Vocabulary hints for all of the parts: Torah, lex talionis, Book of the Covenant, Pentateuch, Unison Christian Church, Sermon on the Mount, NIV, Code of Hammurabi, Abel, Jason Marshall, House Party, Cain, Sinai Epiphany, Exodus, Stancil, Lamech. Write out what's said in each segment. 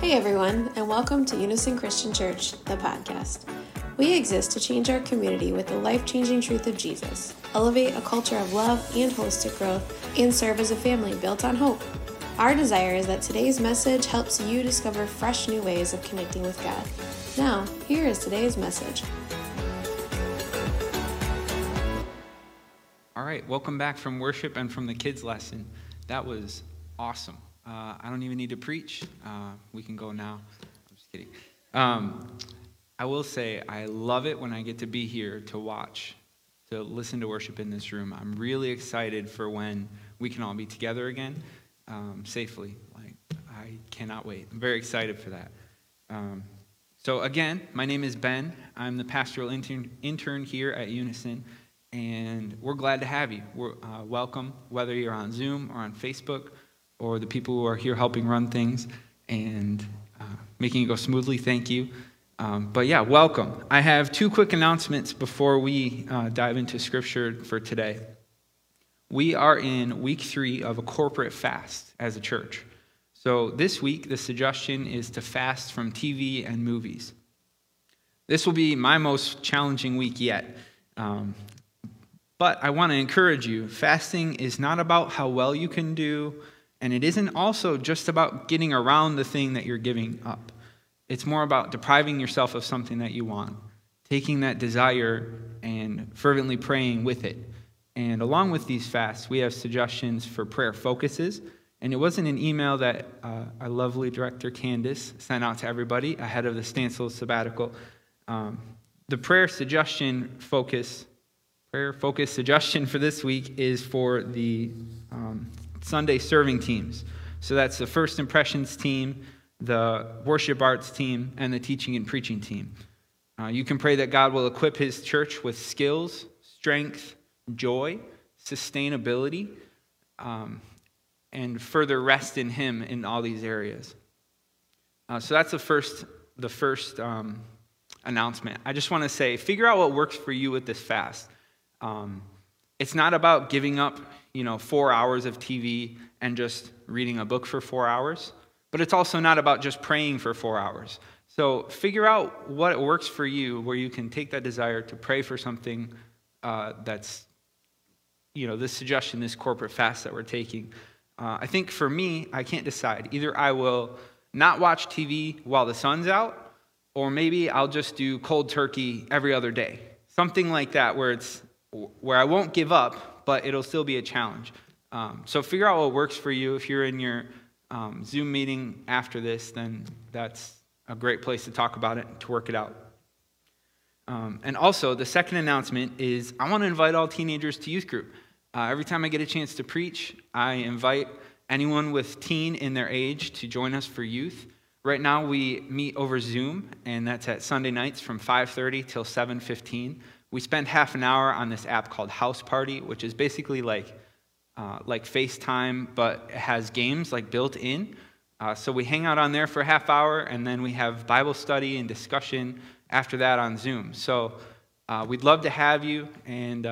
Hey everyone, and welcome to Unison Christian Church, the podcast. We exist to change our community with the life-changing truth of Jesus, elevate a culture of love and holistic growth, and serve as a family built on hope. Our desire is that today's message helps you discover fresh new ways of connecting with God. Now, here is today's message. All right, welcome back from worship and from the kids' lesson. That was awesome. I don't even need to preach. We can go now. I'm just kidding. I will say I love it when I get to be here to watch, to listen to worship in this room. I'm really excited for when we can all be together again safely. I cannot wait. I'm very excited for that. So again, my name is Ben. I'm the pastoral intern here at Unison, and we're glad to have you. We're welcome, whether you're on Zoom or on Facebook, or the people who are here helping run things and making it go smoothly, thank you. But yeah, welcome. I have two quick announcements before we dive into scripture for today. We are in week 3 of a corporate fast as a church. So this week, the suggestion is to fast from TV and movies. This will be my most challenging week yet. But I want to encourage you, fasting is not about how well you can do, and it isn't also just about getting around the thing that you're giving up. It's more about depriving yourself of something that you want, taking that desire and fervently praying with it. And along with these fasts, we have suggestions for prayer focuses. And it wasn't an email that our lovely director Candace sent out to everybody ahead of the Stancil sabbatical. The prayer focus suggestion for this week is for the Sunday serving teams. So that's the First Impressions team, the Worship Arts team, and the Teaching and Preaching team. You can pray that God will equip his church with skills, strength, joy, sustainability, and further rest in him in all these areas. So that's the first announcement. I just want to say, figure out what works for you with this fast. It's not about giving up 4 hours of TV and just reading a book for 4 hours. But it's also not about just praying for 4 hours. So figure out what works for you, where you can take that desire to pray for something that's, this suggestion, this corporate fast that we're taking. I think for me, I can't decide. Either I will not watch TV while the sun's out, or maybe I'll just do cold turkey every other day. Something like that where I won't give up, but it'll still be a challenge. So figure out what works for you. If you're in your Zoom meeting after this, then that's a great place to talk about it, to work it out. And also, the second announcement is I want to invite all teenagers to youth group. Every time I get a chance to preach, I invite anyone with teen in their age to join us for youth. Right now, we meet over Zoom, and that's at Sunday nights from 5:30 till 7:15. We spend half an hour on this app called House Party, which is basically like FaceTime, but it has games built in. So we hang out on there for a half hour, and then we have Bible study and discussion after that on Zoom. So we'd love to have you, and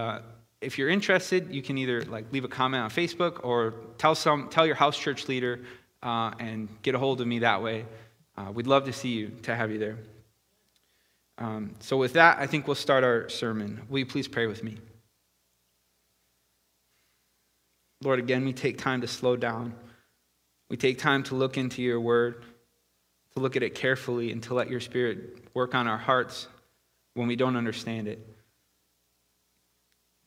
if you're interested, you can either leave a comment on Facebook or tell your house church leader and get a hold of me that way. We'd love to have you there. So with that, I think we'll start our sermon. Will you please pray with me? Lord, again, we take time to slow down. We take time to look into your word, to look at it carefully, and to let your spirit work on our hearts when we don't understand it.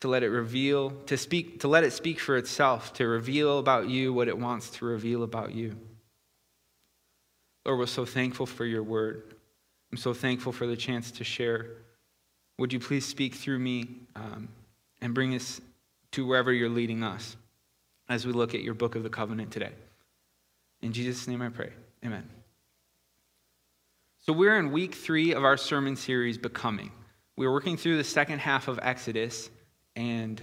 To let it reveal, to let it speak for itself, to reveal about you what it wants to reveal about you. Lord, we're so thankful for your word. I'm so thankful for the chance to share. Would you please speak through me and bring us to wherever you're leading us as we look at your Book of the Covenant today. In Jesus' name I pray. Amen. So we're in week 3 of our sermon series, Becoming. We're working through the second half of Exodus, and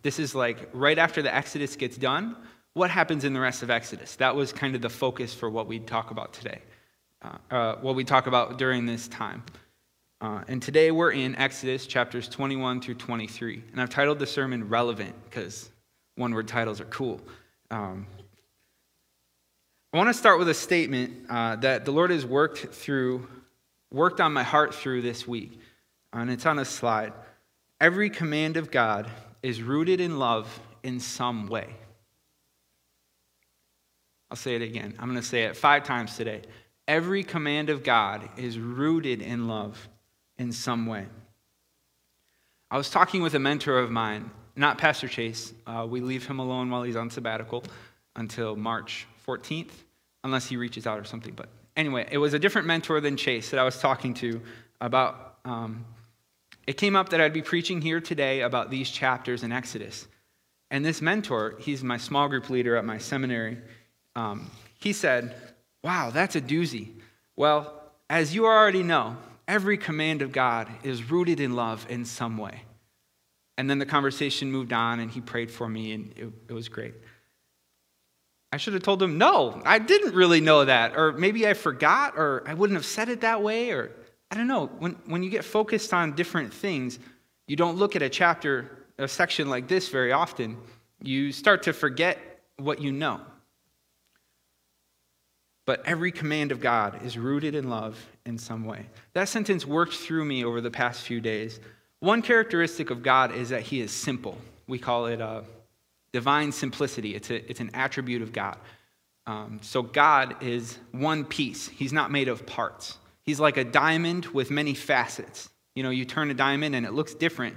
this is right after the Exodus gets done, what happens in the rest of Exodus? That was kind of the focus for what we talk about today. What we talk about during this time. And today we're in Exodus chapters 21 through 23. And I've titled the sermon Relevant because one-word titles are cool. I want to start with a statement that the Lord has worked on my heart through this week, and it's on a slide. Every command of God is rooted in love in some way. I'll say it again. I'm going to say it 5 times today. Every command of God is rooted in love in some way. I was talking with a mentor of mine, not Pastor Chase. We leave him alone while he's on sabbatical until March 14th, unless he reaches out or something. But anyway, it was a different mentor than Chase that I was talking to about. It came up that I'd be preaching here today about these chapters in Exodus. And this mentor, he's my small group leader at my seminary, he said, "Wow, that's a doozy. Well, as you already know, every command of God is rooted in love in some way." And then the conversation moved on, and he prayed for me, and it was great. I should have told him, no, I didn't really know that, or maybe I forgot, or I wouldn't have said it that way, or I don't know. When you get focused on different things, you don't look at a chapter, a section like this very often. You start to forget what you know. But every command of God is rooted in love in some way. That sentence worked through me over the past few days. One characteristic of God is that he is simple. We call it divine simplicity. It's an attribute of God. So God is one piece. He's not made of parts. He's like a diamond with many facets. You know, you turn a diamond and it looks different.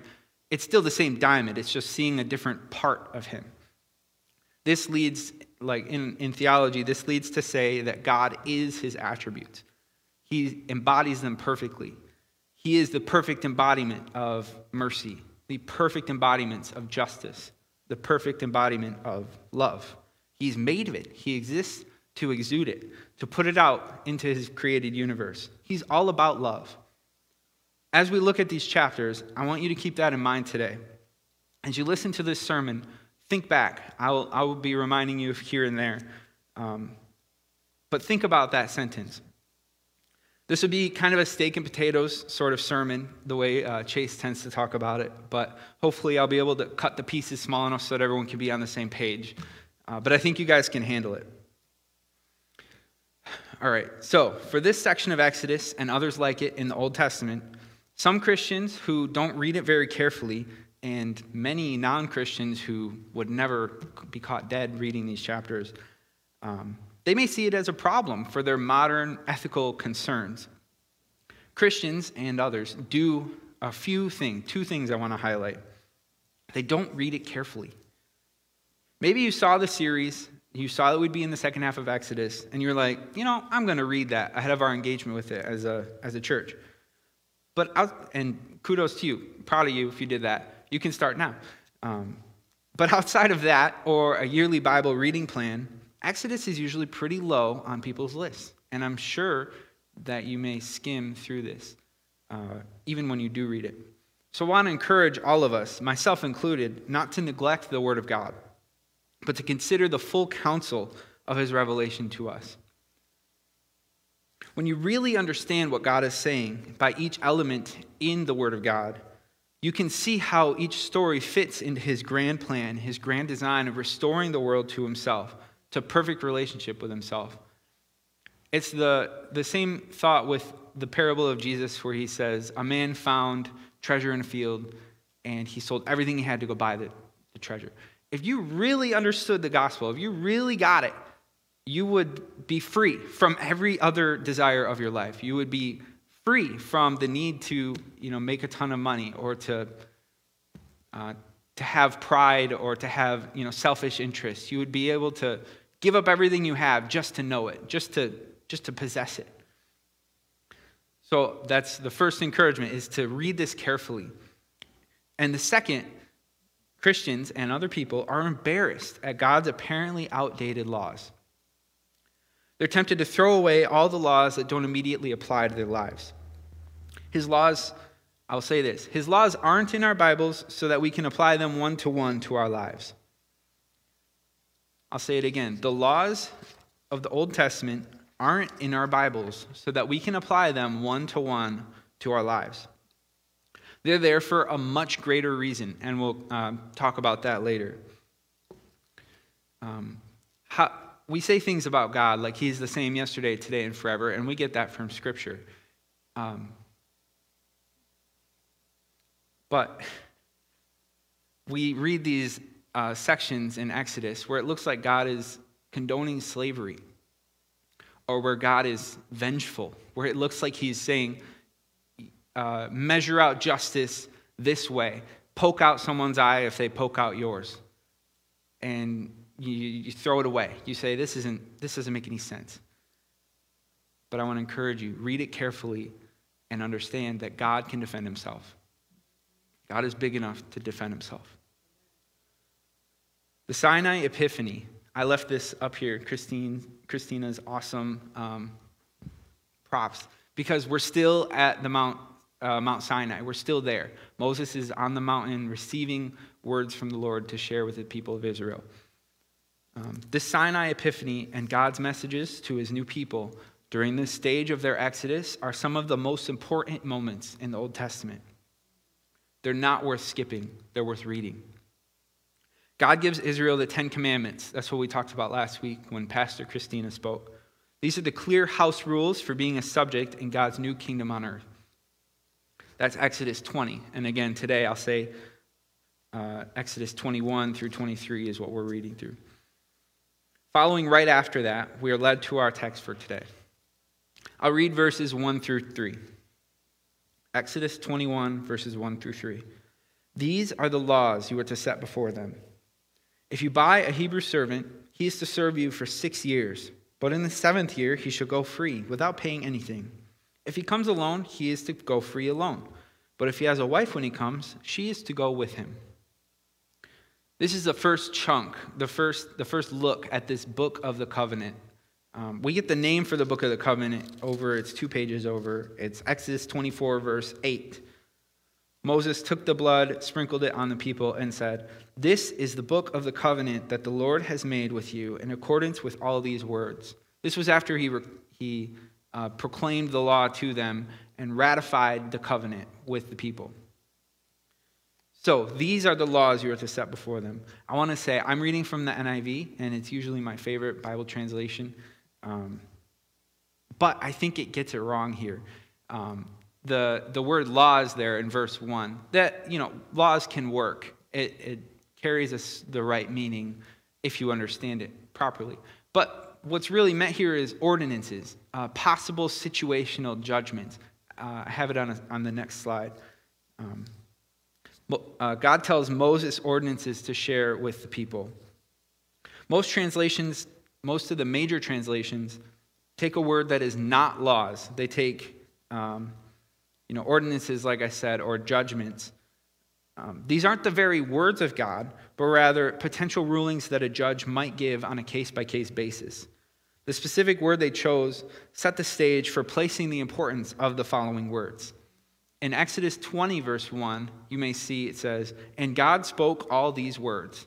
It's still the same diamond. It's just seeing a different part of him. This leads, like in theology, this leads to say that God is his attributes. He embodies them perfectly. He is the perfect embodiment of mercy, the perfect embodiment of justice, the perfect embodiment of love. He's made of it. He exists to exude it, to put it out into his created universe. He's all about love. As we look at these chapters, I want you to keep that in mind today. As you listen to this sermon, think back. I will be reminding you of here and there. But think about that sentence. This would be kind of a steak and potatoes sort of sermon, the way Chase tends to talk about it. But hopefully I'll be able to cut the pieces small enough so that everyone can be on the same page. But I think you guys can handle it. All right, so for this section of Exodus and others like it in the Old Testament, some Christians who don't read it very carefully and many non-Christians who would never be caught dead reading these chapters, they may see it as a problem for their modern ethical concerns. Christians and others do a few things, 2 things I want to highlight. They don't read it carefully. Maybe you saw the series, you saw that we'd be in the second half of Exodus, and you're like, you know, I'm going to read that ahead of our engagement with it as a church. But and kudos to you, proud of you if you did that. You can start now. But outside of that, or a yearly Bible reading plan, Exodus is usually pretty low on people's lists, and I'm sure that you may skim through this, even when you do read it. So I want to encourage all of us, myself included, not to neglect the Word of God, but to consider the full counsel of his revelation to us. When you really understand what God is saying by each element in the Word of God, you can see how each story fits into his grand plan, his grand design of restoring the world to himself, to perfect relationship with himself. It's the same thought with the parable of Jesus where he says, a man found treasure in a field, and he sold everything he had to go buy the treasure. If you really understood the gospel, if you really got it, you would be free from every other desire of your life. You would be free from the need to, you know, make a ton of money or to have pride or to have, you know, selfish interests. You would be able to give up everything you have just to know it, just to possess it. So that's the first encouragement, is to read this carefully. And the second, Christians and other people are embarrassed at God's apparently outdated laws. They're tempted to throw away all the laws that don't immediately apply to their lives. His laws, I'll say this, his laws aren't in our Bibles so that we can apply them one-to-one to our lives. I'll say it again. The laws of the Old Testament aren't in our Bibles so that we can apply them one-to-one to our lives. They're there for a much greater reason, and we'll talk about that later. we say things about God like he's the same yesterday, today, and forever, and we get that from Scripture. But we read these sections in Exodus where it looks like God is condoning slavery, or where God is vengeful, where it looks like he's saying, measure out justice this way. Poke out someone's eye if they poke out yours. And you throw it away. You say, this doesn't make any sense. But I want to encourage you, read it carefully and understand that God can defend himself. God is big enough to defend himself. The Sinai Epiphany. I left this up here, Christina's awesome props, because we're still at the Mount Sinai. We're still there. Moses is on the mountain receiving words from the Lord to share with the people of Israel. This Sinai Epiphany and God's messages to his new people during this stage of their exodus are some of the most important moments in the Old Testament. They're not worth skipping. They're worth reading. God gives Israel the Ten Commandments. That's what we talked about last week when Pastor Christina spoke. These are the clear house rules for being a subject in God's new kingdom on earth. That's Exodus 20. And again, today I'll say Exodus 21 through 23 is what we're reading through. Following right after that, we are led to our text for today. I'll read verses 1 through 3. Exodus 21, verses 1 through 3. These are the laws you are to set before them. If you buy a Hebrew servant, he is to serve you for 6 years, but in the seventh year he shall go free without paying anything. If he comes alone, he is to go free alone, but if he has a wife when he comes, she is to go with him. This is the first chunk, the first look at this Book of the Covenant. We get the name for the Book of the Covenant over, it's 2 pages over, it's Exodus 24, verse 8. Moses took the blood, sprinkled it on the people, and said, "This is the book of the covenant that the Lord has made with you in accordance with all these words." This was after he proclaimed the law to them and ratified the covenant with the people. So these are the laws you are to set before them. I want to say, I'm reading from the NIV, and it's usually my favorite Bible translation, but I think it gets it wrong here. The word laws there in verse 1, that, you know, laws can work. It carries us the right meaning if you understand it properly. But what's really meant here is ordinances, possible situational judgments. I have it on the next slide. God tells Moses ordinances to share with the people. Most of the major translations take a word that is not laws. They take ordinances, like I said, or judgments. These aren't the very words of God, but rather potential rulings that a judge might give on a case-by-case basis. The specific word they chose set the stage for placing the importance of the following words. In Exodus 20, verse 1, you may see it says, "And God spoke all these words."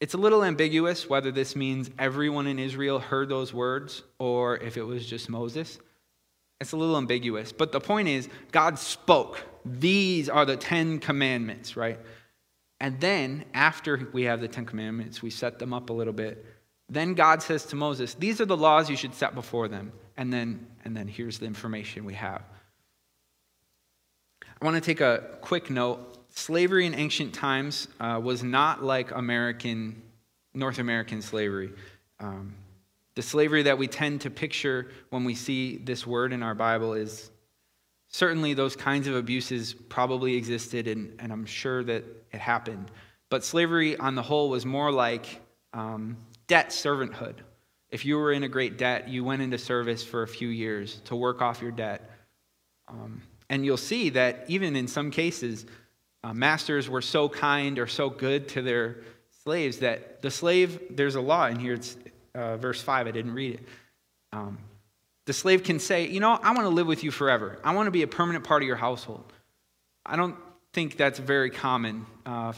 It's a little ambiguous whether this means everyone in Israel heard those words or if it was just Moses. It's a little ambiguous, but the point is, God spoke. These are the 10 Commandments, right? And then, after we have the 10 Commandments, we set them up a little bit. Then God says to Moses, "These are the laws you should set before them." And then here's the information we have. I want to take a quick note. Slavery in ancient times was not like North American slavery. The slavery that we tend to picture when we see this word in our Bible is certainly those kinds of abuses probably existed, and I'm sure that it happened. But slavery on the whole was more like debt servanthood. If you were in a great debt, you went into service for a few years to work off your debt. And you'll see that even in some cases, masters were so kind or so good to their slaves that the slave, there's a law in here, it's verse 5, I didn't read it. The slave can say, "You know, I want to live with you forever. I want to be a permanent part of your household." I don't think that's very common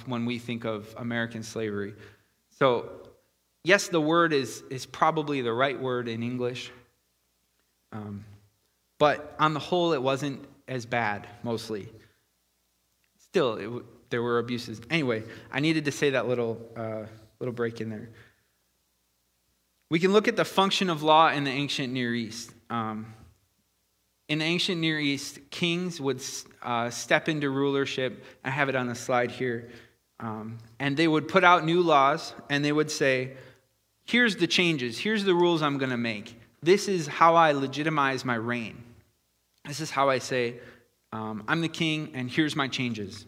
when we think of American slavery. So, yes, the word is probably the right word in English. But on the whole, it wasn't as bad, mostly. Still, there were abuses. Anyway, I needed to say that little break in there. We can look at the function of law in the ancient Near East. In the ancient Near East, kings would step into rulership. I have it on the slide here. And they would put out new laws, and they would say, here's the changes. Here's the rules I'm going to make. This is how I legitimize my reign. This is how I say, I'm the king, and here's my changes.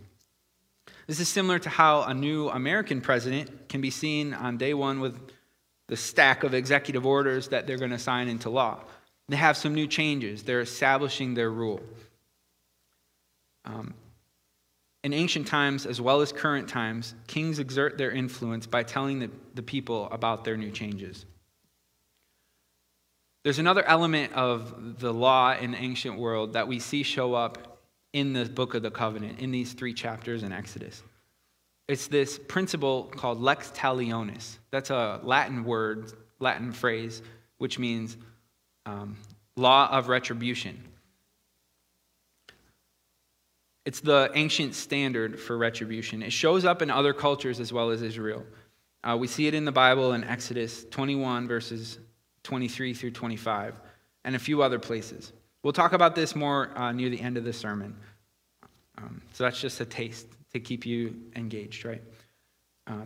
This is similar to how a new American president can be seen on day one with the stack of executive orders that they're going to sign into law. They have some new changes. They're establishing their rule. In ancient times, as well as current times, kings exert their influence by telling the people about their new changes. There's another element of the law in the ancient world that we see show up in the Book of the Covenant, in these 3 chapters in Exodus. It's this principle called lex talionis. That's a Latin word, Latin phrase, which means law of retribution. It's the ancient standard for retribution. It shows up in other cultures as well as Israel. We see it in the Bible in Exodus 21, verses 23 through 25, and a few other places. We'll talk about this more near the end of the sermon. So that's just a taste to keep you engaged, right?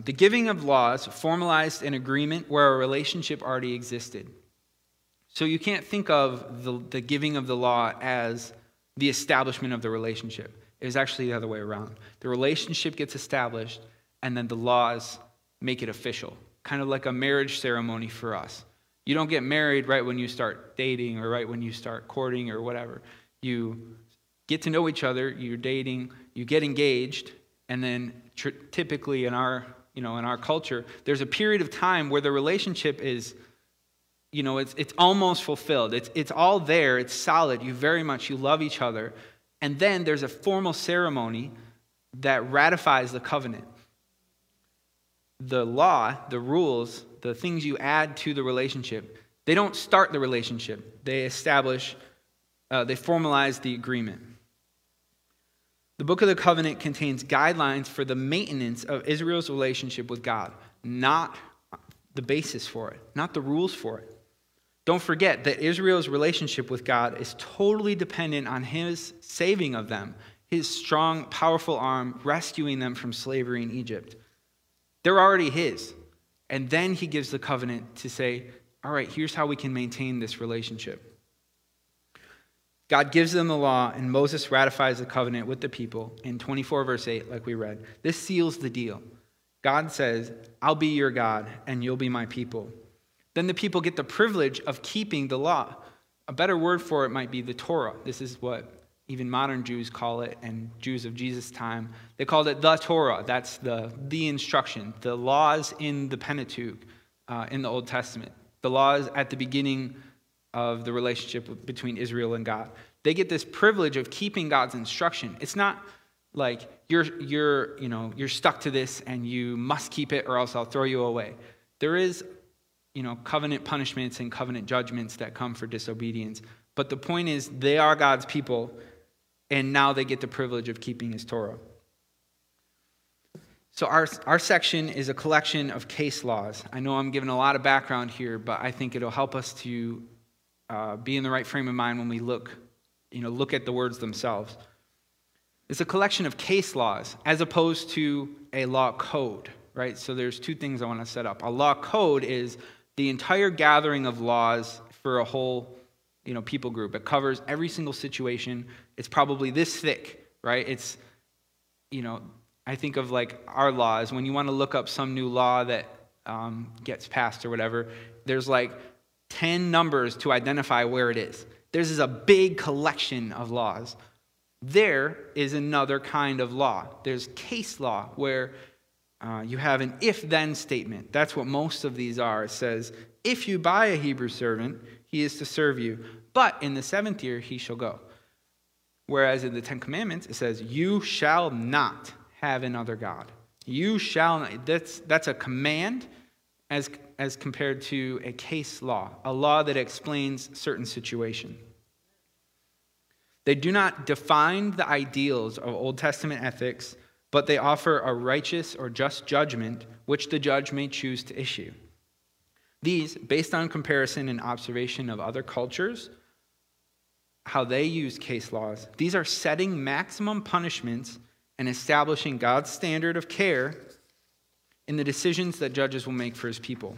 The giving of laws formalized an agreement where a relationship already existed. So you can't think of the giving of the law as the establishment of the relationship. It was actually the other way around. The relationship gets established, and then the laws make it official, kind of like a marriage ceremony for us. You don't get married right when you start dating or right when you start courting or whatever. You get to know each other, you're dating, you get engaged, and then typically in our culture, there's a period of time where the relationship is, it's almost fulfilled. It's all there, it's solid. You love each other. And then there's a formal ceremony that ratifies the covenant. The law, the rules, the things you add to the relationship, they don't start the relationship. They establish, they formalize the agreement. The Book of the Covenant contains guidelines for the maintenance of Israel's relationship with God, not the basis for it, not the rules for it. Don't forget that Israel's relationship with God is totally dependent on His saving of them, His strong, powerful arm rescuing them from slavery in Egypt. They're already His. And then He gives the covenant to say, all right, here's how we can maintain this relationship. God gives them the law, and Moses ratifies the covenant with the people in 24 verse 8, like we read. This seals the deal. God says, I'll be your God, and you'll be my people. Then the people get the privilege of keeping the law. A better word for it might be the Torah. This is what even modern Jews call it, and Jews of Jesus' time, they called it the Torah. That's the instruction, the laws in the Pentateuch, in the Old Testament, the laws at the beginning of the relationship between Israel and God. They get this privilege of keeping God's instruction. It's not like you're stuck to this and you must keep it or else I'll throw you away. There is, covenant punishments and covenant judgments that come for disobedience, but the point is they are God's people. And now they get the privilege of keeping His Torah. So our section is a collection of case laws. I know I'm giving a lot of background here, but I think it'll help us to be in the right frame of mind when we look at the words themselves. It's a collection of case laws as opposed to a law code, right? So there's 2 things I want to set up. A law code is the entire gathering of laws for a whole people group. It covers every single situation. It's probably this thick, right? It's, I think of like our laws. When you want to look up some new law that gets passed or whatever, there's like 10 numbers to identify where it is. This is a big collection of laws. There is another kind of law. There's case law where you have an if-then statement. That's what most of these are. It says, if you buy a Hebrew servant, he is to serve you, but in the 7th year he shall go. Whereas in the 10 Commandments, it says, you shall not have another God. You shall not. That's a command as compared to a case law, a law that explains certain situation. They do not define the ideals of Old Testament ethics, but they offer a righteous or just judgment, which the judge may choose to issue. These, based on comparison and observation of other cultures, how they use case laws, these are setting maximum punishments and establishing God's standard of care in the decisions that judges will make for his people.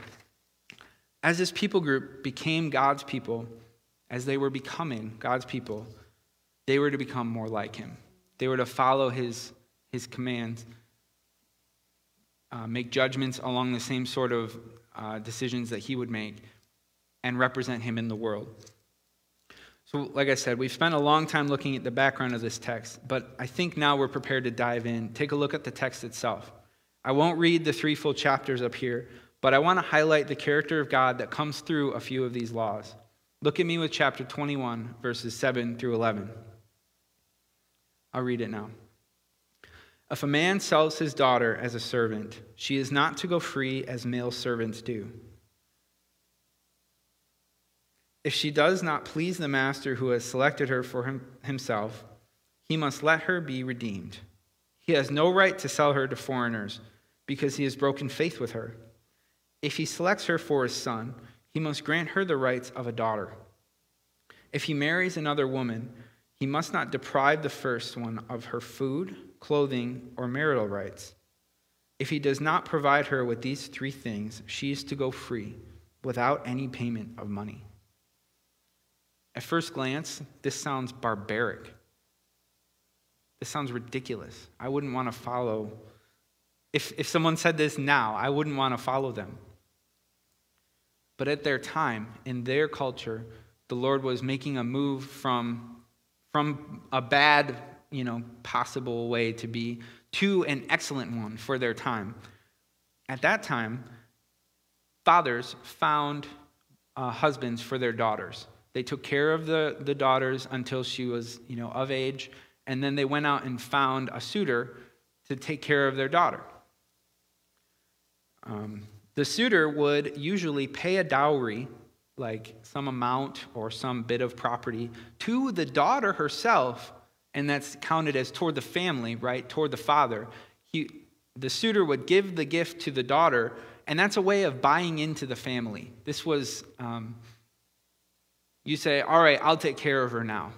As this people group became God's people, as they were becoming God's people, they were to become more like him. They were to follow his commands, make judgments along the same sort of decisions that he would make, and represent him in the world. So, like I said, we've spent a long time looking at the background of this text, but I think now we're prepared to dive in, take a look at the text itself. I won't read the three full chapters up here, but I want to highlight the character of God that comes through a few of these laws. Look at me with chapter 21, verses 7 through 11. I'll read it now. If a man sells his daughter as a servant, she is not to go free as male servants do. If she does not please the master who has selected her for himself, he must let her be redeemed. He has no right to sell her to foreigners because he has broken faith with her. If he selects her for his son, he must grant her the rights of a daughter. If he marries another woman, he must not deprive the first one of her food, clothing, or marital rights. If he does not provide her with these three things, she is to go free without any payment of money. At first glance, this sounds barbaric. This sounds ridiculous. I wouldn't want to follow. If someone said this now, I wouldn't want to follow them. But at their time, in their culture, the Lord was making a move from a bad, possible way to be to an excellent one for their time. At that time, fathers found husbands for their daughters. They took care of the daughters until she was, of age, and then they went out and found a suitor to take care of their daughter. The suitor would usually pay a dowry, like some amount or some bit of property, to the daughter herself, and that's counted as toward the family, right, toward the father. The suitor would give the gift to the daughter, and that's a way of buying into the family. This was... You say, all right, I'll take care of her now.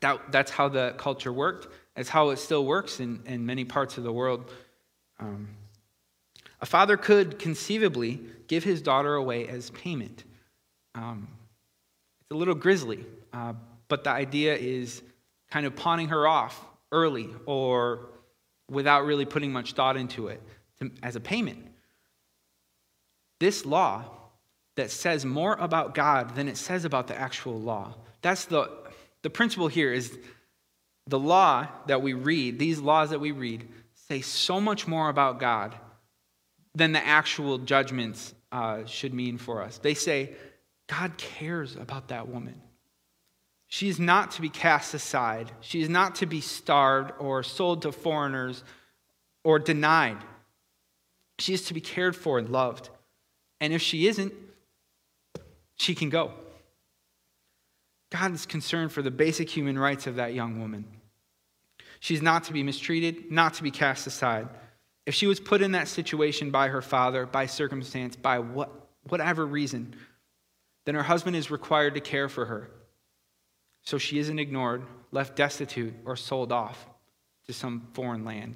That's how the culture worked. That's how it still works in many parts of the world. A father could conceivably give his daughter away as payment. It's a little grisly, but the idea is kind of pawning her off early or without really putting much thought into it as a payment. This law that says more about God than it says about the actual law. That's the principle here is the law that we read, these laws that we read, say so much more about God than the actual judgments should mean for us. They say, God cares about that woman. She is not to be cast aside. She is not to be starved or sold to foreigners or denied. She is to be cared for and loved. And if she isn't, she can go. God is concerned for the basic human rights of that young woman. She's not to be mistreated, not to be cast aside. If she was put in that situation by her father, by circumstance, by whatever reason, then her husband is required to care for her. So she isn't ignored, left destitute, or sold off to some foreign land.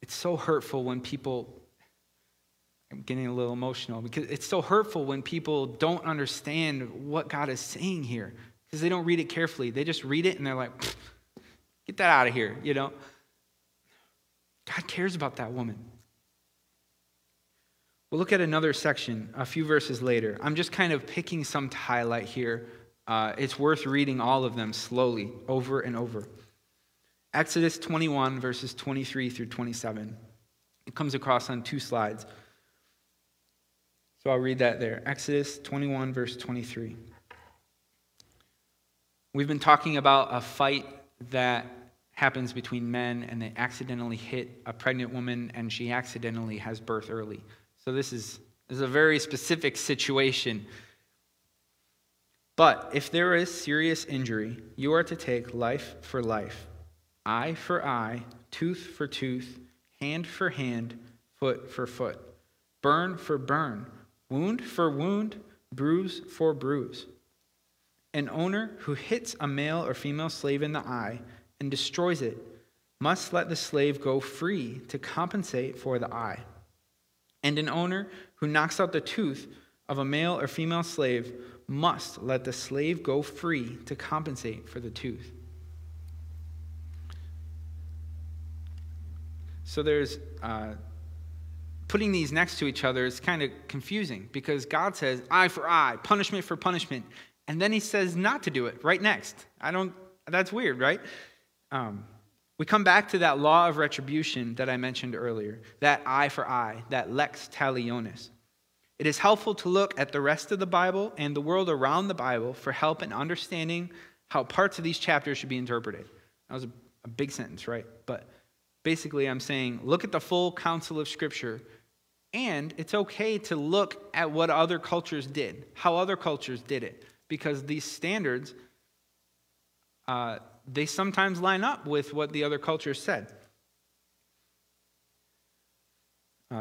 It's so hurtful when people... I'm getting a little emotional because it's so hurtful when people don't understand what God is saying here because they don't read it carefully. They just read it and they're like, get that out of here, God cares about that woman. We'll look at another section a few verses later. I'm just kind of picking some to highlight here. It's worth reading all of them slowly over and over. Exodus 21, verses 23 through 27. It comes across on two slides. So I'll read that there. Exodus 21, verse 23. We've been talking about a fight that happens between men, and they accidentally hit a pregnant woman, and she accidentally has birth early. So this is a very specific situation. But if there is serious injury, you are to take life for life, eye for eye, tooth for tooth, hand for hand, foot for foot, burn for burn, wound for wound, bruise for bruise. An owner who hits a male or female slave in the eye and destroys it must let the slave go free to compensate for the eye. And an owner who knocks out the tooth of a male or female slave must let the slave go free to compensate for the tooth. So there's, putting these next to each other is kind of confusing because God says eye for eye, punishment for punishment, and then he says not to do it right next. That's weird, right? We come back to that law of retribution that I mentioned earlier, that eye for eye, that lex talionis. It is helpful to look at the rest of the Bible and the world around the Bible for help in understanding how parts of these chapters should be interpreted. That was a big sentence, right? But basically, I'm saying look at the full counsel of Scripture, and it's okay to look at what other cultures did, how other cultures did it, because these standards, they sometimes line up with what the other cultures said.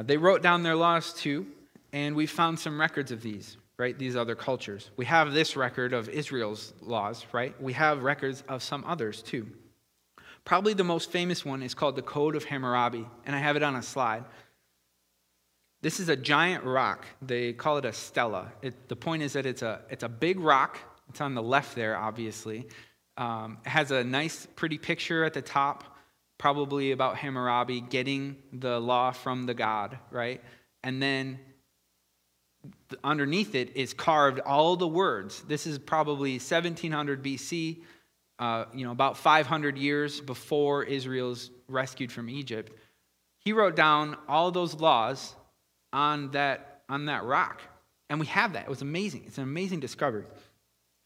They wrote down their laws too, and we found some records of these, right? These other cultures. We have this record of Israel's laws, right? We have records of some others too. Probably the most famous one is called the Code of Hammurabi, and I have it on a slide. This is a giant rock. They call it a stela. The point is that it's a big rock. It's on the left there, obviously. It has a nice, pretty picture at the top, probably about Hammurabi getting the law from the god, right? And then underneath it is carved all the words. This is probably 1700 BC, about 500 years before Israel's rescued from Egypt. He wrote down all those laws on that rock, and we have that. It was amazing. It's an amazing discovery.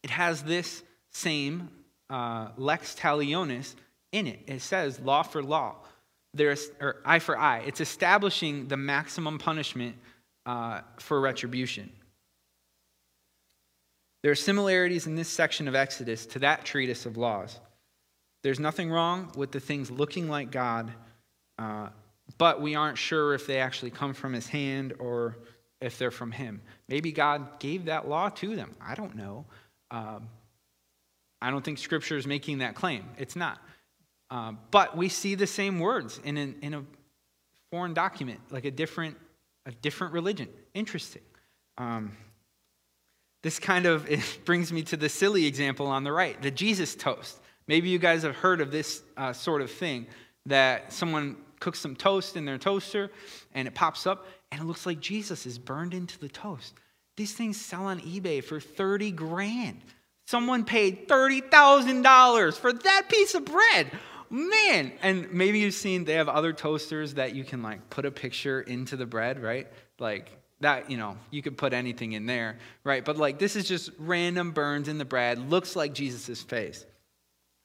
It has this same lex talionis in it. It says law for law, or eye for eye. It's establishing the maximum punishment for retribution. There are similarities in this section of Exodus to that treatise of laws. There's nothing wrong with the things looking like God, but we aren't sure if they actually come from his hand or if they're from him. Maybe God gave that law to them. I don't know. I don't think Scripture is making that claim. It's not. But we see the same words in a foreign document, like a different religion. Interesting. This kind of brings me to the silly example on the right, the Jesus toast. Maybe you guys have heard of this sort of thing, that someone cooks some toast in their toaster, and it pops up, and it looks like Jesus is burned into the toast. These things sell on eBay for $30,000. Someone paid $30,000 for that piece of bread. Man, and maybe you've seen they have other toasters that you can like put a picture into the bread, right? Like that, you could put anything in there, right? But like this is just random burns in the bread, looks like Jesus's face.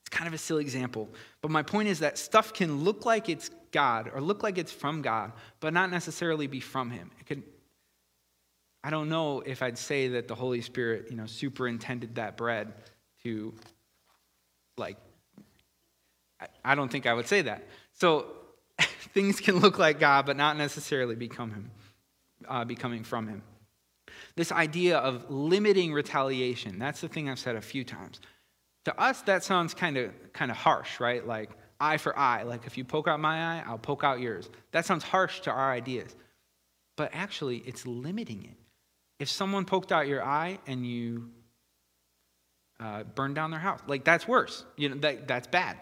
It's kind of a silly example. But my point is that stuff can look like it's God or look like it's from God, but not necessarily be from him. I don't know if I'd say that the Holy Spirit, superintended that bread to, I don't think I would say that. So things can look like God, but not necessarily becoming from him. This idea of limiting retaliation, that's the thing I've said a few times. To us, that sounds kind of harsh, right? Like eye for eye, like if you poke out my eye, I'll poke out yours. That sounds harsh to our ideas, but actually it's limiting it. If someone poked out your eye and you burned down their house, like that's worse. That's bad.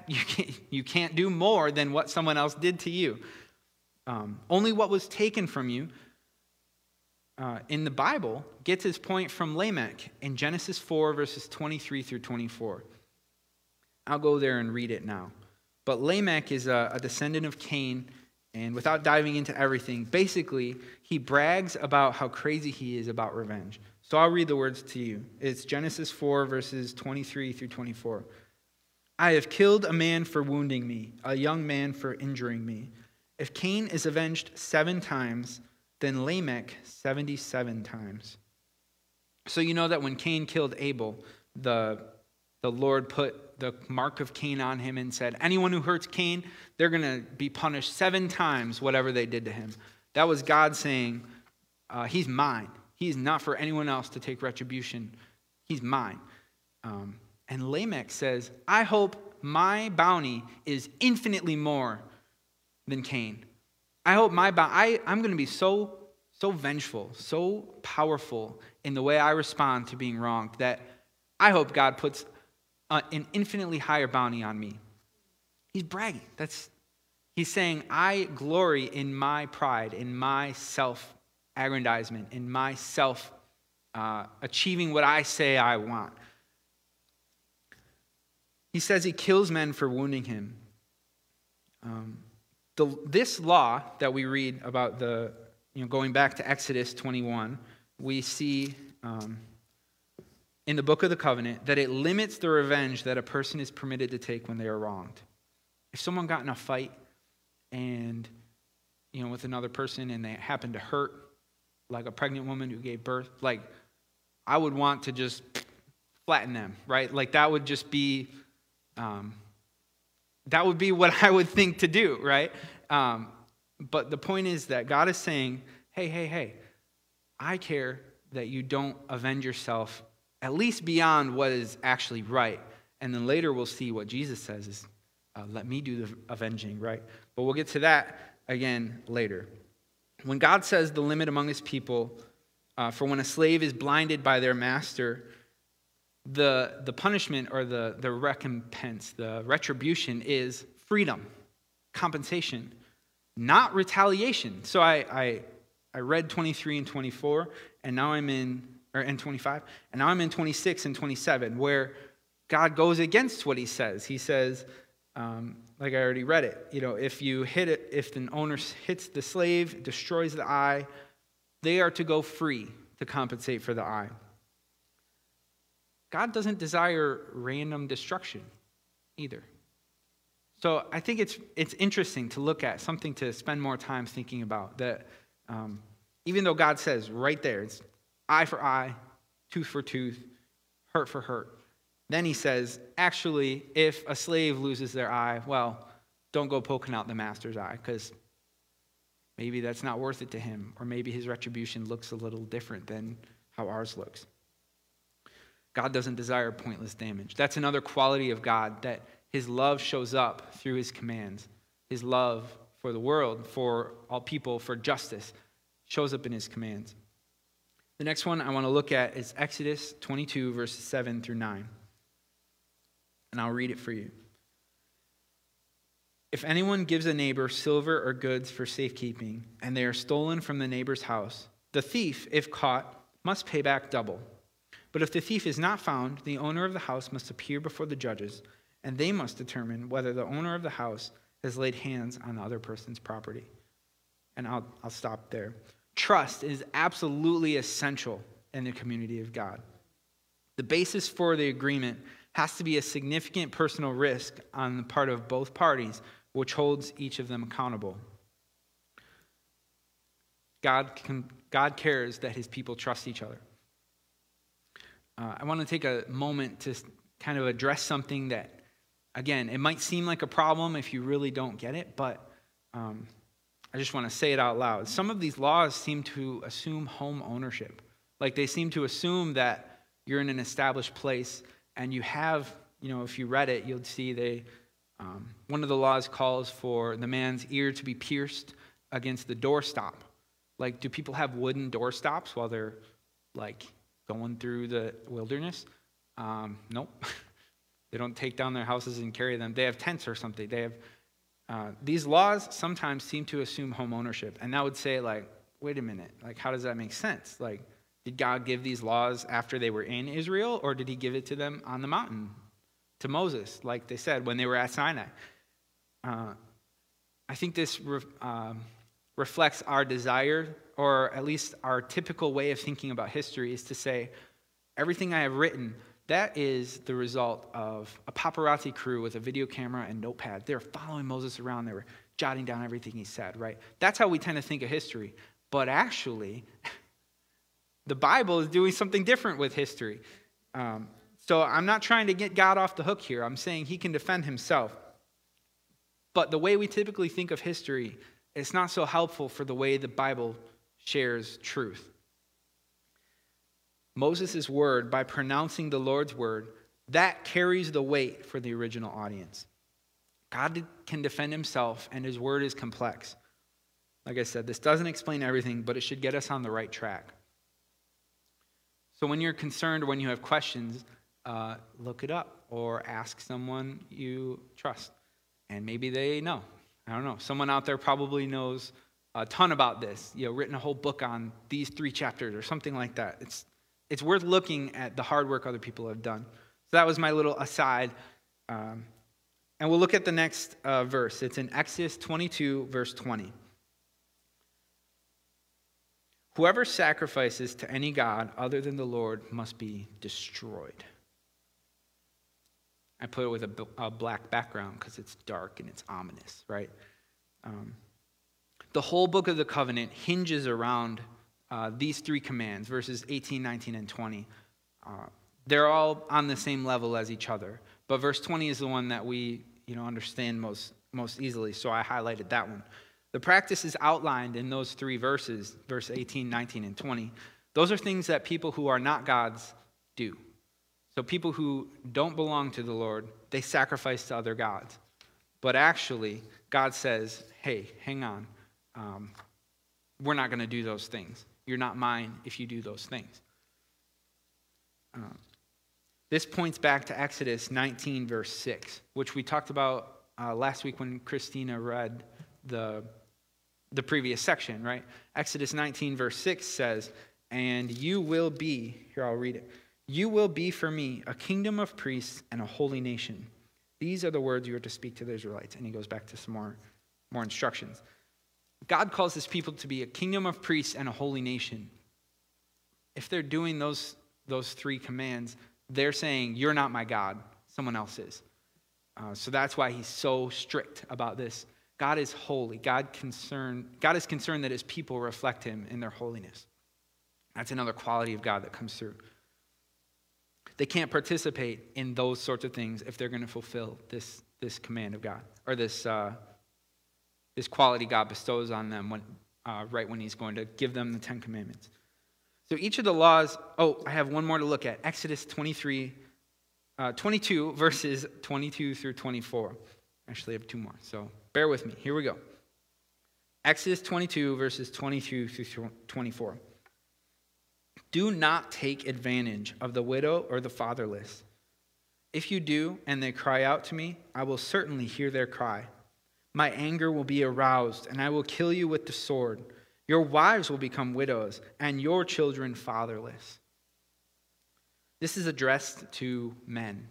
You can't do more than what someone else did to you. Only what was taken from you in the Bible gets its point from Lamech in Genesis 4, verses 23 through 24. I'll go there and read it now. But Lamech is a descendant of Cain, and without diving into everything, basically, he brags about how crazy he is about revenge. So I'll read the words to you. It's Genesis 4, verses 23 through 24. I have killed a man for wounding me, a young man for injuring me. If Cain is avenged 7 times, then Lamech 77 times. So you know that when Cain killed Abel, the Lord put the mark of Cain on him and said, anyone who hurts Cain, they're going to be punished 7 times whatever they did to him. That was God saying, he's mine. He's not for anyone else to take retribution. He's mine. And Lamech says, I hope my bounty is infinitely more than Cain. I hope my bounty, I'm going to be so vengeful, so powerful in the way I respond to being wronged that I hope God puts an infinitely higher bounty on me. He's bragging. He's saying, I glory in my pride, in my self-aggrandizement, in my self-achieving what I say I want. He says he kills men for wounding him. This law that we read about the, going back to Exodus 21, we see in the Book of the Covenant that it limits the revenge that a person is permitted to take when they are wronged. If someone got in a fight and, with another person and they happened to hurt, like a pregnant woman who gave birth, like I would want to just flatten them, right? Like that would just be, that would be what I would think to do, right? But the point is that God is saying, hey, I care that you don't avenge yourself, at least beyond what is actually right. And then later we'll see what Jesus says is, let me do the avenging, right? But we'll get to that again later. When God says the limit among his people, for when a slave is blinded by their master, the punishment or the recompense, the retribution is freedom, compensation, not retaliation. So I read 23 and 24, and now I'm in, or in 25, and now I'm in 26 and 27, where God goes against what he says. He says, like I already read it, if you hit it, if an owner hits the slave, destroys the eye, they are to go free to compensate for the eye. God doesn't desire random destruction either. So I think it's interesting to look at, something to spend more time thinking about, that even though God says right there, it's eye for eye, tooth for tooth, hurt for hurt, then he says, actually, if a slave loses their eye, well, don't go poking out the master's eye because maybe that's not worth it to him, or maybe his retribution looks a little different than how ours looks. God doesn't desire pointless damage. That's another quality of God, that his love shows up through his commands. His love for the world, for all people, for justice, shows up in his commands. The next one I want to look at is Exodus 22, verses 7 through 9. And I'll read it for you. If anyone gives a neighbor silver or goods for safekeeping, and they are stolen from the neighbor's house, the thief, if caught, must pay back double. But if the thief is not found, the owner of the house must appear before the judges, and they must determine whether the owner of the house has laid hands on the other person's property. And I'll stop there. Trust is absolutely essential in the community of God. The basis for the agreement has to be a significant personal risk on the part of both parties, which holds each of them accountable. God cares that his people trust each other. I want to take a moment to kind of address something that, again, it might seem like a problem if you really don't get it, but I just want to say it out loud. Some of these laws seem to assume home ownership. Like they seem to assume that you're in an established place and you have, if you read it, you'll see one of the laws calls for the man's ear to be pierced against the doorstop. Like, do people have wooden doorstops while they're like going through the wilderness? Nope. They don't take down their houses and carry them. They have tents or something. They have these laws sometimes seem to assume home ownership. And that would say, like, wait a minute, like, how does that make sense? Like, did God give these laws after they were in Israel, or did he give it to them on the mountain, to Moses, like they said, when they were at Sinai? I think this reflects our desire, or at least our typical way of thinking about history, is to say, everything I have written, that is the result of a paparazzi crew with a video camera and notepad. They're following Moses around. They were jotting down everything he said, right? That's how we tend to think of history. But actually, the Bible is doing something different with history. So I'm not trying to get God off the hook here. I'm saying he can defend himself. But the way we typically think of history, it's not so helpful for the way the Bible shares truth. Moses' word, by pronouncing the Lord's word, that carries the weight for the original audience. God can defend himself, and his word is complex. Like I said, this doesn't explain everything, but it should get us on the right track. So when you're concerned, when you have questions, look it up or ask someone you trust. And maybe they know. I don't know. Someone out there probably knows a ton about this, written a whole book on these 3 chapters or something like that. It's worth looking at the hard work other people have done. So that was my little aside. And we'll look at the next verse. It's in Exodus 22, verse 20. Whoever sacrifices to any god other than the Lord must be destroyed. I put it with a black background because it's dark and it's ominous, right? The whole book of the covenant hinges around these 3 commands, verses 18, 19, and 20. They're all on the same level as each other, but verse 20 is the one that we understand most easily, so I highlighted that one. The practices outlined in those 3 verses, verse 18, 19, and 20, those are things that people who are not gods do. So people who don't belong to the Lord, they sacrifice to other gods. But actually, God says, hey, hang on. We're not going to do those things. You're not mine if you do those things. This points back to Exodus 19, verse 6, which we talked about last week when Christina read the previous section, right? Exodus 19, verse 6 says, and you will be, here I'll read it, you will be for me a kingdom of priests and a holy nation. These are the words you are to speak to the Israelites. And he goes back to some more instructions. God calls his people to be a kingdom of priests and a holy nation. If they're doing those 3 commands, they're saying, you're not my God, someone else is. So that's why he's so strict about this. God is holy. God is concerned that his people reflect him in their holiness. That's another quality of God that comes through. They can't participate in those sorts of things if they're going to fulfill this command of God, or this quality God bestows on them right when he's going to give them the 10 commandments. So each of the laws, I have one more to look at, Exodus 22, verses 22 through 24. Actually, I have 2 more, so bear with me. Here we go. Exodus 22, verses 22 through 24. Do not take advantage of the widow or the fatherless. If you do, and they cry out to me, I will certainly hear their cry. My anger will be aroused, and I will kill you with the sword. Your wives will become widows, and your children fatherless. This is addressed to men,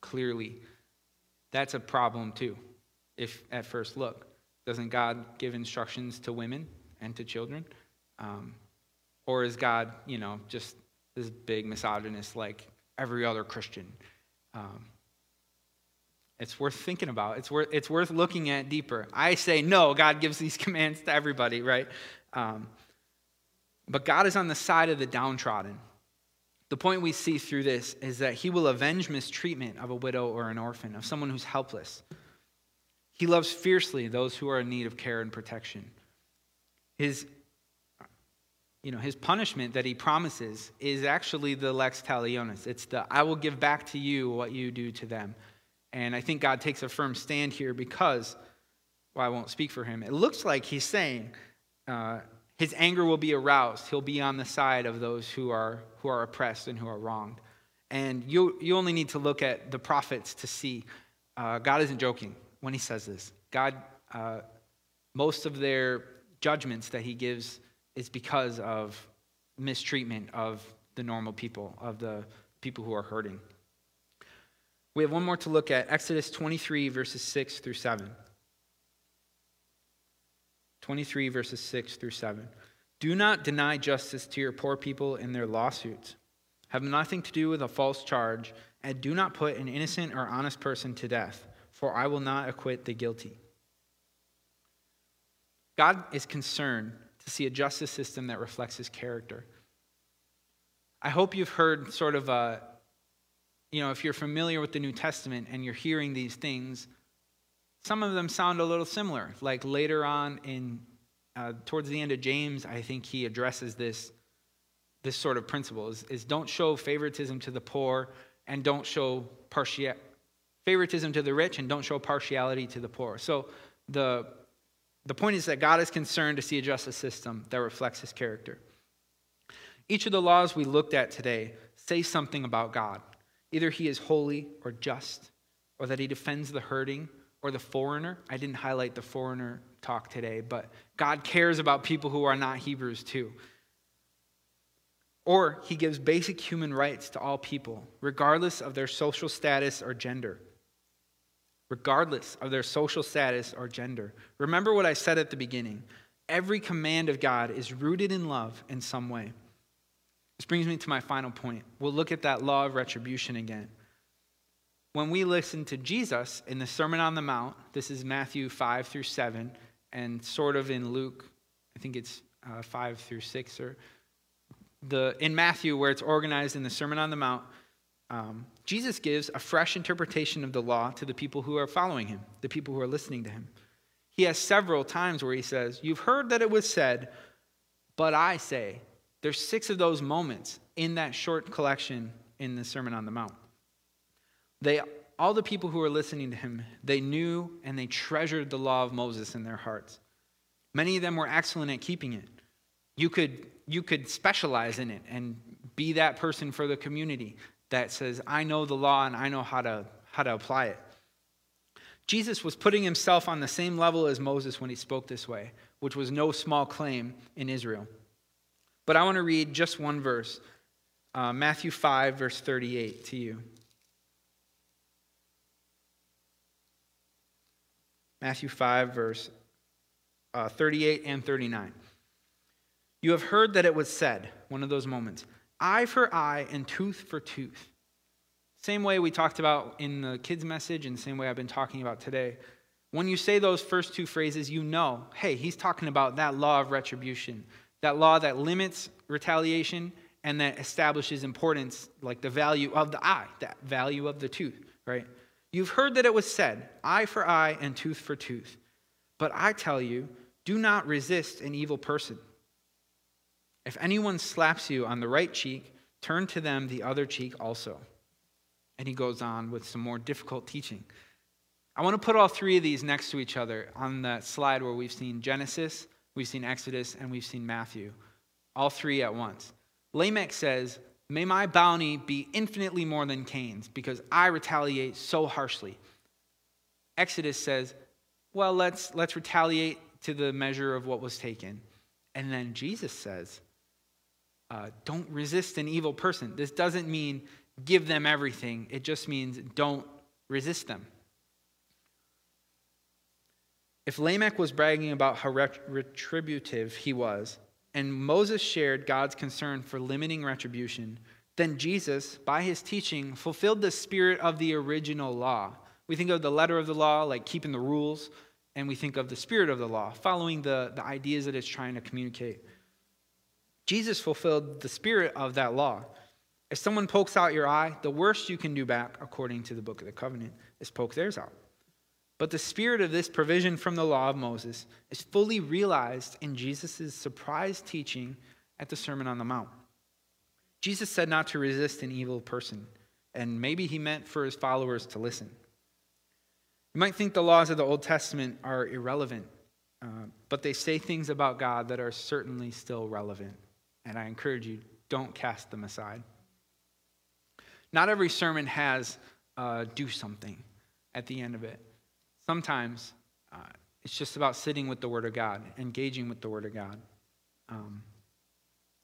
clearly. That's a problem too, if at first look. Doesn't God give instructions to women and to children? Or is God, just this big misogynist like every other Christian? It's worth thinking about. It's worth looking at deeper. I say no, God gives these commands to everybody, right? But God is on the side of the downtrodden. The point we see through this is that he will avenge mistreatment of a widow or an orphan, of someone who's helpless. He loves fiercely those who are in need of care and protection. His punishment that he promises is actually the lex talionis. It's the, I will give back to you what you do to them. And I think God takes a firm stand here because, I won't speak for him. It looks like he's saying his anger will be aroused. He'll be on the side of those who are oppressed and who are wronged. And you only need to look at the prophets to see God isn't joking when he says this. God, most of their judgments that he gives is because of mistreatment of the normal people, of the people who are hurting. We have one more to look at, Exodus 23, verses 6 through 7. 23, verses 6 through 7. Do not deny justice to your poor people in their lawsuits. Have nothing to do with a false charge, and do not put an innocent or honest person to death, for I will not acquit the guilty. God is concerned to see a justice system that reflects his character. I hope you've heard sort of you know, if you're familiar with the New Testament and you're hearing these things, some of them sound a little similar. Like later on in, towards the end of James, I think he addresses this sort of principle is don't show favoritism to the poor and don't show favoritism to the rich and don't show partiality to the poor. So the point is that God is concerned to see a justice system that reflects his character. Each of the laws we looked at today say something about God. Either he is holy or just, or that he defends the hurting or the foreigner. I didn't highlight the foreigner talk today, but God cares about people who are not Hebrews too. Or he gives basic human rights to all people, regardless of their social status or gender. Regardless of their social status or gender. Remember what I said at the beginning. Every command of God is rooted in love in some way. This brings me to my final point. We'll look at that law of retribution again. When we listen to Jesus in the Sermon on the Mount, this is Matthew 5 through 7, and sort of in Luke, I think it's 5 through 6, or in Matthew, where it's organized in the Sermon on the Mount, Jesus gives a fresh interpretation of the law to the people who are following him, the people who are listening to him. He has several times where he says, "You've heard that it was said, but I say." There's 6 of those moments in that short collection in the Sermon on the Mount. All the people who were listening to him, they knew and they treasured the law of Moses in their hearts. Many of them were excellent at keeping it. You could specialize in it and be that person for the community that says, I know the law and I know how to apply it. Jesus was putting himself on the same level as Moses when he spoke this way, which was no small claim in Israel. But I want to read just one verse, Matthew 5, verse 38 to you. Matthew 5, verse 38 and 39. You have heard that it was said, one of those moments, eye for eye and tooth for tooth. Same way we talked about in the kids' message and same way I've been talking about today. When you say those first 2 phrases, you know, hey, he's talking about that law of retribution, that law that limits retaliation and that establishes importance, like the value of the eye, that value of the tooth, right? You've heard that it was said, eye for eye and tooth for tooth. But I tell you, do not resist an evil person. If anyone slaps you on the right cheek, turn to them the other cheek also. And he goes on with some more difficult teaching. I want to put all 3 of these next to each other on that slide where we've seen Genesis, we've seen Exodus, and we've seen Matthew. All 3 at once. Lamech says, may my bounty be infinitely more than Cain's, because I retaliate so harshly. Exodus says, well, let's retaliate to the measure of what was taken. And then Jesus says, don't resist an evil person. This doesn't mean give them everything. It just means don't resist them. If Lamech was bragging about how retributive he was, and Moses shared God's concern for limiting retribution, then Jesus, by his teaching, fulfilled the spirit of the original law. We think of the letter of the law, like keeping the rules, and we think of the spirit of the law, following the ideas that it's trying to communicate. Jesus fulfilled the spirit of that law. If someone pokes out your eye, the worst you can do back, according to the Book of the Covenant, is poke theirs out. But the spirit of this provision from the law of Moses is fully realized in Jesus' surprise teaching at the Sermon on the Mount. Jesus said not to resist an evil person, and maybe he meant for his followers to listen. You might think the laws of the Old Testament are irrelevant, but they say things about God that are certainly still relevant. And I encourage you, don't cast them aside. Not every sermon has do something at the end of it. Sometimes it's just about sitting with the Word of God, engaging with the Word of God.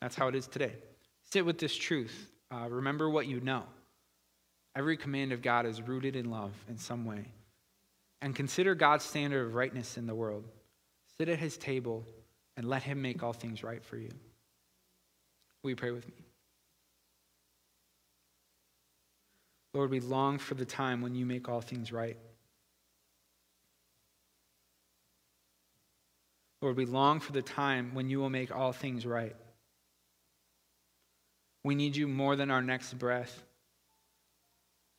That's how it is today. Sit with this truth. Remember what you know. Every command of God is rooted in love in some way. And consider God's standard of rightness in the world. Sit at his table and let him make all things right for you. Will you pray with me? Lord, we long for the time when you make all things right. Lord, we long for the time when you will make all things right. We need you more than our next breath.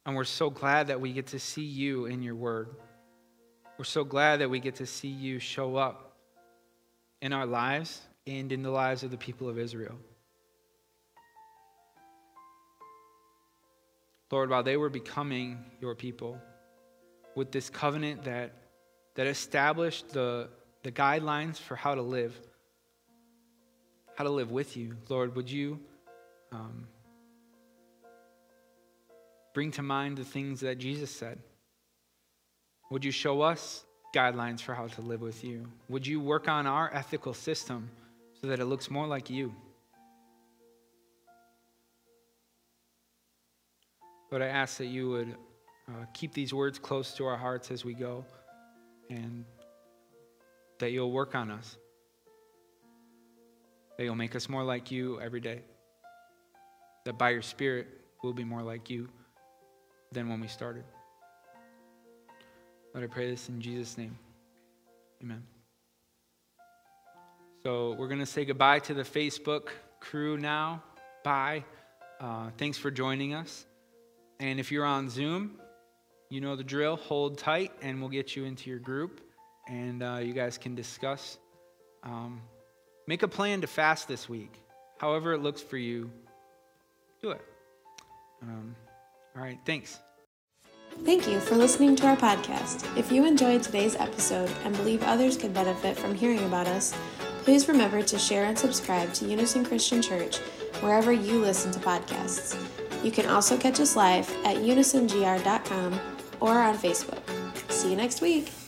And we're so glad that we get to see you in your word. We're so glad that we get to see you show up in our lives and in the lives of the people of Israel. Lord, while they were becoming your people with this covenant that established the guidelines for how to live with you, Lord, would you bring to mind the things that Jesus said? Would you show us guidelines for how to live with you? Would you work on our ethical system so that it looks more like you? Lord, I ask that you would keep these words close to our hearts as we go, and that you'll work on us, that you'll make us more like you every day, that by your Spirit we'll be more like you than when we started. Lord, I pray this in Jesus' name. Amen. So we're going to say goodbye to the Facebook crew now. Bye. Thanks for joining us. And if you're on Zoom, you know the drill. Hold tight, and we'll get you into your group, and you guys can discuss. Make a plan to fast this week. However it looks for you, do it. All right, thanks. Thank you for listening to our podcast. If you enjoyed today's episode and believe others could benefit from hearing about us, please remember to share and subscribe to Unison Christian Church wherever you listen to podcasts. You can also catch us live at unisongr.com or on Facebook. See you next week.